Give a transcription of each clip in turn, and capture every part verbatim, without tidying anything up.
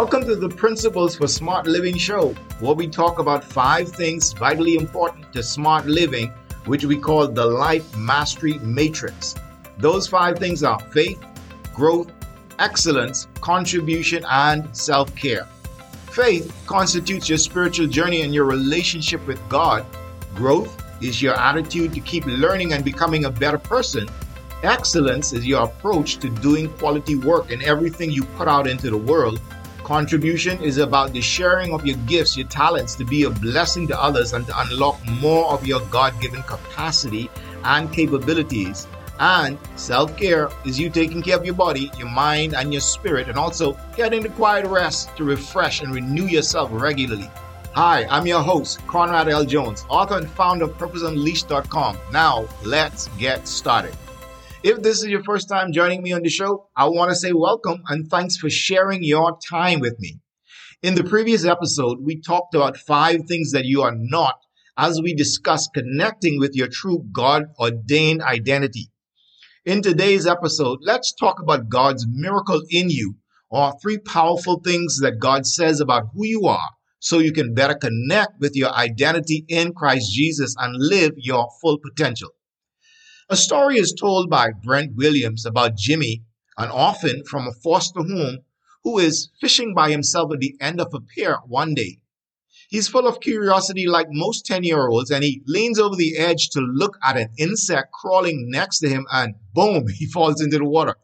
Welcome to the Principles for Smart Living show, where we talk about five things vitally important to smart living, which we call the Life Mastery Matrix. Those five things are faith, growth, excellence, contribution, and self-care. Faith constitutes your spiritual journey and your relationship with God. Growth is your attitude to keep learning and becoming a better person. Excellence is your approach to doing quality work in everything you put out into the world. Contribution is about the sharing of your gifts, your talents, to be a blessing to others and to unlock more of your God-given capacity and capabilities. And self-care is you taking care of your body, your mind, and your spirit, and also getting the quiet rest to refresh and renew yourself regularly. Hi, I'm your host, Conrad L Jones, author and founder of Purpose Unleashed dot com. Now, let's get started. If this is your first time joining me on the show, I want to say welcome and thanks for sharing your time with me. In the previous episode, we talked about five things that you are not as we discuss connecting with your true God-ordained identity. In today's episode, let's talk about God's miracle in you, or three powerful things that God says about who you are so you can better connect with your identity in Christ Jesus and live your full potential. A story is told by Brent Williams about Jimmy, an orphan from a foster home, who is fishing by himself at the end of a pier one day. He's full of curiosity like most ten-year-olds, and he leans over the edge to look at an insect crawling next to him, and boom, he falls into the water.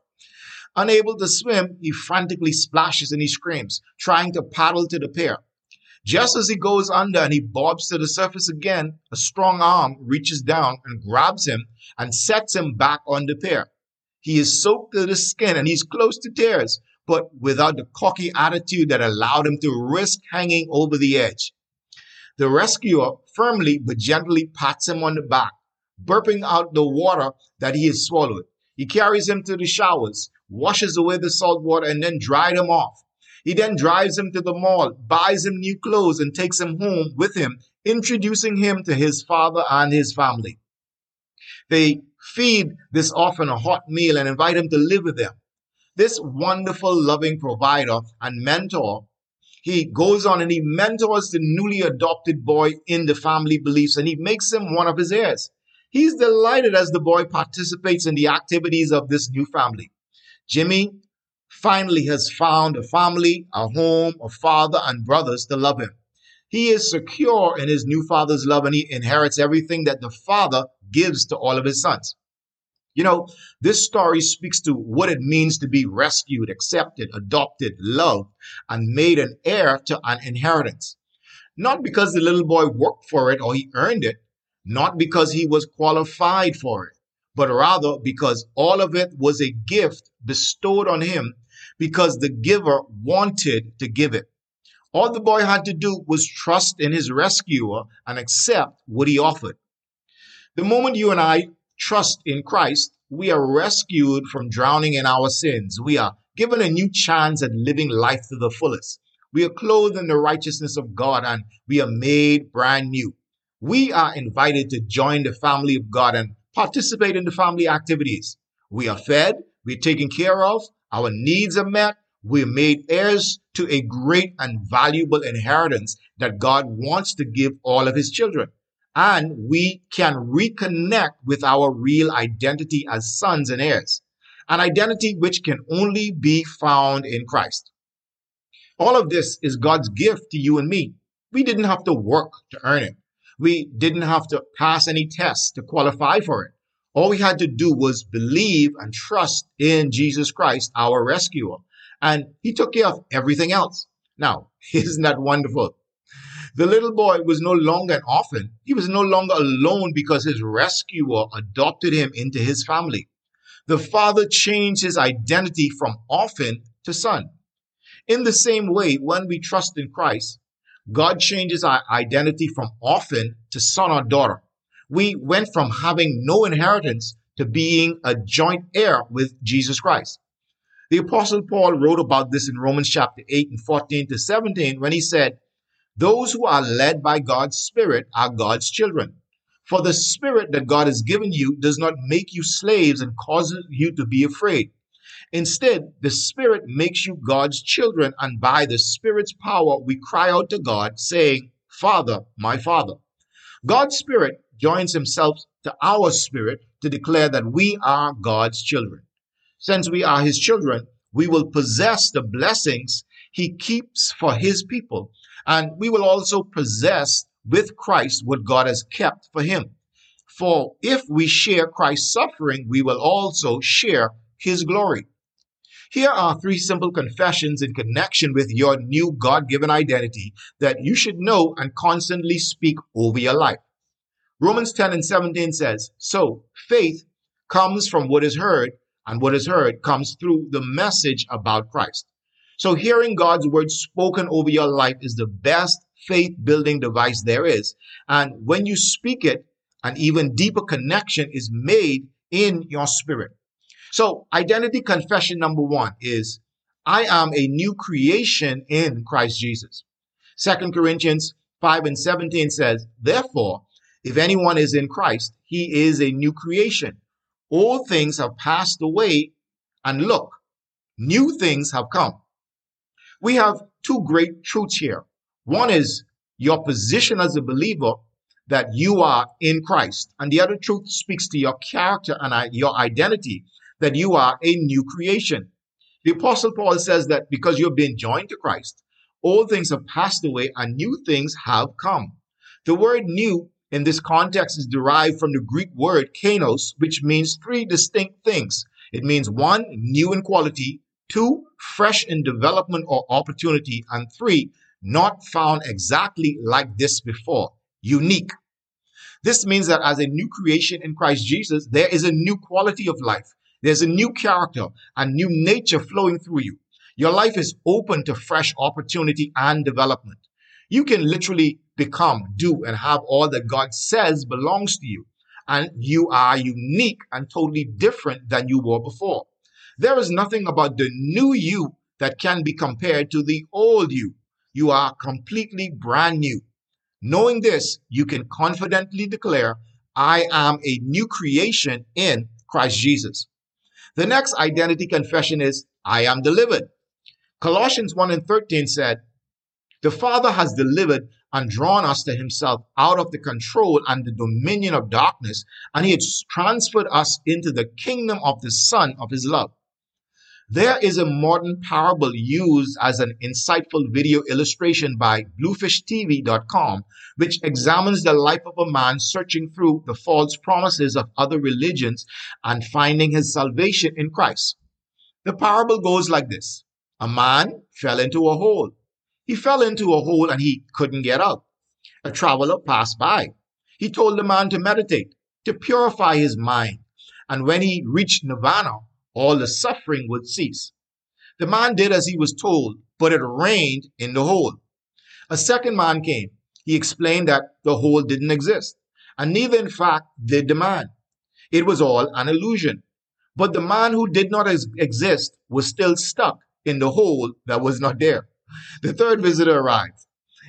Unable to swim, he frantically splashes and he screams, trying to paddle to the pier. Just as he goes under and he bobs to the surface again, a strong arm reaches down and grabs him and sets him back on the pier. He is soaked to the skin and he's close to tears, but without the cocky attitude that allowed him to risk hanging over the edge. The rescuer firmly but gently pats him on the back, burping out the water that he has swallowed. He carries him to the showers, washes away the salt water, and then dried him off. He then drives him to the mall, buys him new clothes, and takes him home with him, introducing him to his father and his family. They feed this orphan a hot meal and invite him to live with them. This wonderful, loving provider and mentor, he goes on and he mentors the newly adopted boy in the family beliefs, and he makes him one of his heirs. He's delighted as the boy participates in the activities of this new family. Jimmy finally has found a family, a home, a father, and brothers to love him. He is secure in his new father's love, and he inherits everything that the father gives to all of his sons. You know, this story speaks to what it means to be rescued, accepted, adopted, loved, and made an heir to an inheritance. Not because the little boy worked for it or he earned it, not because he was qualified for it, but rather because all of it was a gift bestowed on him because the giver wanted to give it. All the boy had to do was trust in his rescuer and accept what he offered. The moment you and I trust in Christ, we are rescued from drowning in our sins. We are given a new chance at living life to the fullest. We are clothed in the righteousness of God, and we are made brand new. We are invited to join the family of God and participate in the family activities. We are fed, we're taken care of, our needs are met, we're made heirs to a great and valuable inheritance that God wants to give all of his children. And we can reconnect with our real identity as sons and heirs, an identity which can only be found in Christ. All of this is God's gift to you and me. We didn't have to work to earn it. We didn't have to pass any tests to qualify for it. All we had to do was believe and trust in Jesus Christ, our rescuer, and he took care of everything else. Now, isn't that wonderful? The little boy was no longer an orphan. He was no longer alone because his rescuer adopted him into his family. The father changed his identity from orphan to son. In the same way, when we trust in Christ, God changes our identity from orphan to son or daughter. We went from having no inheritance to being a joint heir with Jesus Christ. The Apostle Paul wrote about this in Romans chapter eight and fourteen to seventeen when he said, "Those who are led by God's Spirit are God's children. For the Spirit that God has given you does not make you slaves and causes you to be afraid. Instead, the Spirit makes you God's children, and by the Spirit's power, we cry out to God, saying, Father, my Father. God's Spirit joins himself to our spirit to declare that we are God's children. Since we are his children, we will possess the blessings he keeps for his people, and we will also possess with Christ what God has kept for him. For if we share Christ's suffering, we will also share his glory. Here are three simple confessions in connection with your new God-given identity that you should know and constantly speak over your life. Romans ten and seventeen says, so faith comes from what is heard, and what is heard comes through the message about Christ. So hearing God's word spoken over your life is the best faith-building device there is. And when you speak it, an even deeper connection is made in your spirit. So identity confession number one is, I am a new creation in Christ Jesus. Second Corinthians five and seventeen says, therefore, if anyone is in Christ, he is a new creation. All things have passed away, and look, new things have come. We have two great truths here. One is your position as a believer, that you are in Christ. And the other truth speaks to your character and your identity, that you are a new creation. The Apostle Paul says that because you've been joined to Christ, all things have passed away and new things have come. The word new in this context is derived from the Greek word kainos, which means three distinct things. It means one, new in quality, two, fresh in development or opportunity, and three, not found exactly like this before, unique. This means that as a new creation in Christ Jesus, there is a new quality of life. There's a new character and new nature flowing through you. Your life is open to fresh opportunity and development. You can literally become, do, and have all that God says belongs to you. And you are unique and totally different than you were before. There is nothing about the new you that can be compared to the old you. You are completely brand new. Knowing this, you can confidently declare, I am a new creation in Christ Jesus. The next identity confession is, I am delivered. Colossians one and thirteen said, the Father has delivered and drawn us to himself out of the control and the dominion of darkness, and he has transferred us into the kingdom of the Son of his love. There is a modern parable used as an insightful video illustration by bluefish t v dot com, which examines the life of a man searching through the false promises of other religions and finding his salvation in Christ. The parable goes like this. A man fell into a hole. He fell into a hole and he couldn't get out. A traveler passed by. He told the man to meditate, to purify his mind, and when he reached nirvana, all the suffering would cease. The man did as he was told, but it rained in the hole. A second man came. He explained that the hole didn't exist, and neither in fact did the man. It was all an illusion. But the man who did not exist was still stuck in the hole that was not there. The third visitor arrived.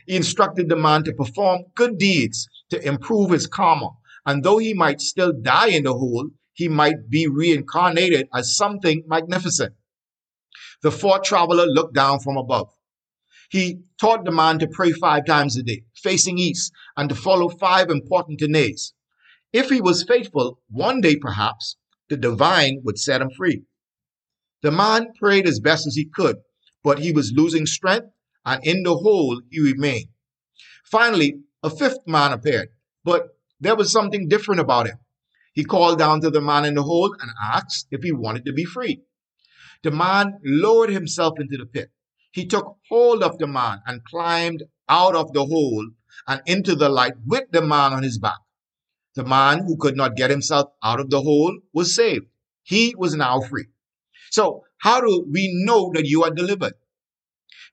He instructed the man to perform good deeds to improve his karma, and though he might still die in the hole, he might be reincarnated as something magnificent. The fourth traveler looked down from above. He taught the man to pray five times a day, facing east, and to follow five important tenets. If he was faithful, one day perhaps, the divine would set him free. The man prayed as best as he could, but he was losing strength, and in the hole he remained. Finally, a fifth man appeared, but there was something different about him. He called down to the man in the hole and asked if he wanted to be free. The man lowered himself into the pit. He took hold of the man and climbed out of the hole and into the light with the man on his back. The man who could not get himself out of the hole was saved. He was now free. So how do we know that you are delivered?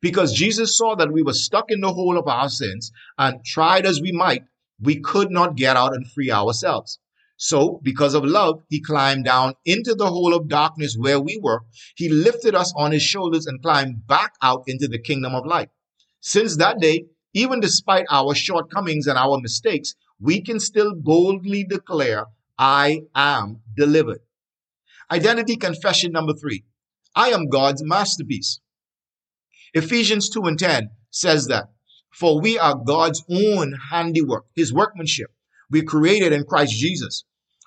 Because Jesus saw that we were stuck in the hole of our sins, and tried as we might, we could not get out and free ourselves. So, because of love, he climbed down into the hole of darkness where we were. He lifted us on his shoulders and climbed back out into the kingdom of light. Since that day, even despite our shortcomings and our mistakes, we can still boldly declare, I am delivered. Identity confession number three. I am God's masterpiece. Ephesians two and ten says that, for we are God's own handiwork, his workmanship. We created in Christ Jesus,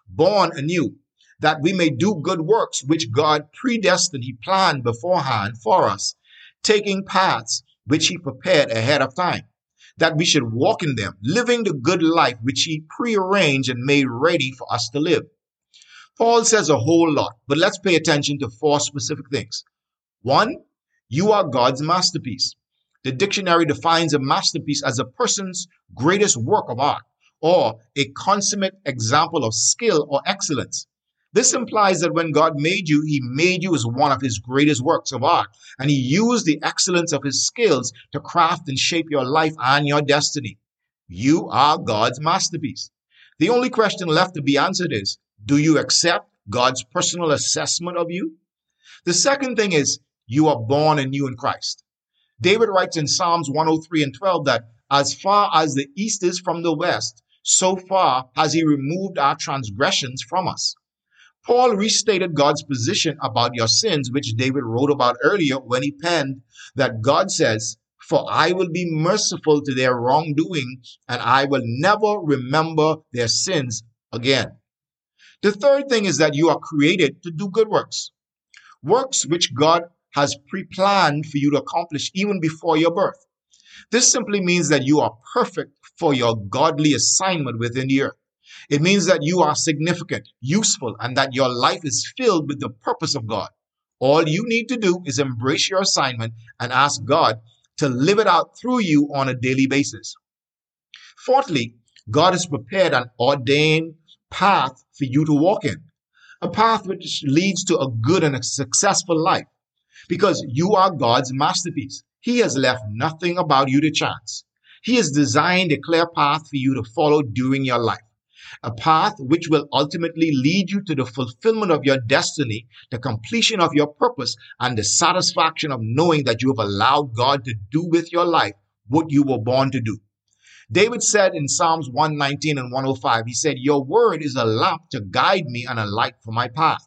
born anew, that we may do good works, which God predestined, he planned beforehand for us, taking paths which he prepared ahead of time, that we should walk in them, living the good life which he prearranged and made ready for us to live. Paul says a whole lot, but let's pay attention to four specific things. One, you are God's masterpiece. The dictionary defines a masterpiece as a person's greatest work of art, or a consummate example of skill or excellence. This implies that when God made you, he made you as one of his greatest works of art, and he used the excellence of his skills to craft and shape your life and your destiny. You are God's masterpiece. The only question left to be answered is, do you accept God's personal assessment of you? The second thing is, you are born anew in Christ. David writes in Psalms one oh three and twelve that, as far as the east is from the west, so far has he removed our transgressions from us. Paul restated God's position about your sins, which David wrote about earlier when he penned that God says, for I will be merciful to their wrongdoing, and I will never remember their sins again. The third thing is that you are created to do good works, works which God has pre-planned for you to accomplish even before your birth. This simply means that you are perfect for your godly assignment within the earth. It means that you are significant, useful, and that your life is filled with the purpose of God. All you need to do is embrace your assignment and ask God to live it out through you on a daily basis. Fourthly, God has prepared an ordained path for you to walk in, a path which leads to a good and a successful life, because you are God's masterpiece. He has left nothing about you to chance. He has designed a clear path for you to follow during your life, a path which will ultimately lead you to the fulfillment of your destiny, the completion of your purpose, and the satisfaction of knowing that you have allowed God to do with your life what you were born to do. David said in Psalms one nineteen and one oh five, he said, your word is a lamp to guide me and a light for my path.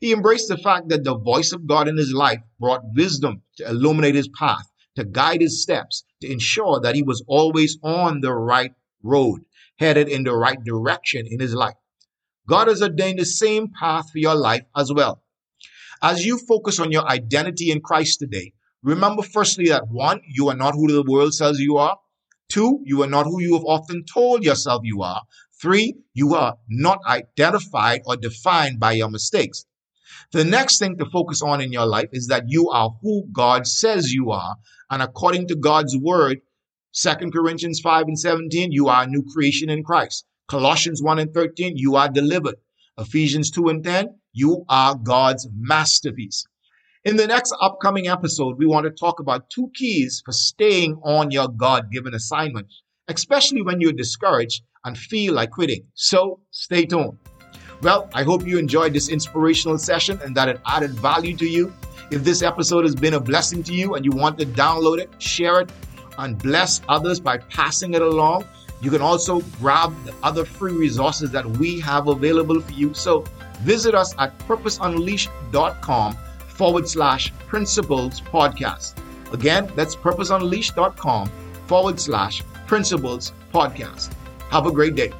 He embraced the fact that the voice of God in his life brought wisdom to illuminate his path, to guide his steps, to ensure that he was always on the right road, headed in the right direction in his life. God has ordained the same path for your life as well. As you focus on your identity in Christ today, remember firstly that one, you are not who the world says you are. Two, you are not who you have often told yourself you are. Three, you are not identified or defined by your mistakes. The next thing to focus on in your life is that you are who God says you are, and according to God's word, Second Corinthians five and seventeen, you are a new creation in Christ. Colossians one and thirteen, you are delivered. Ephesians two and ten, you are God's masterpiece. In the next upcoming episode, we want to talk about two keys for staying on your God-given assignment, especially when you're discouraged and feel like quitting. So stay tuned. Well, I hope you enjoyed this inspirational session and that it added value to you. If this episode has been a blessing to you and you want to download it, share it, and bless others by passing it along. You can also grab the other free resources that we have available for you. So visit us at purpose unleashed dot com forward slash principles podcast. Again, that's purpose unleashed dot com forward slash principles podcast. Have a great day.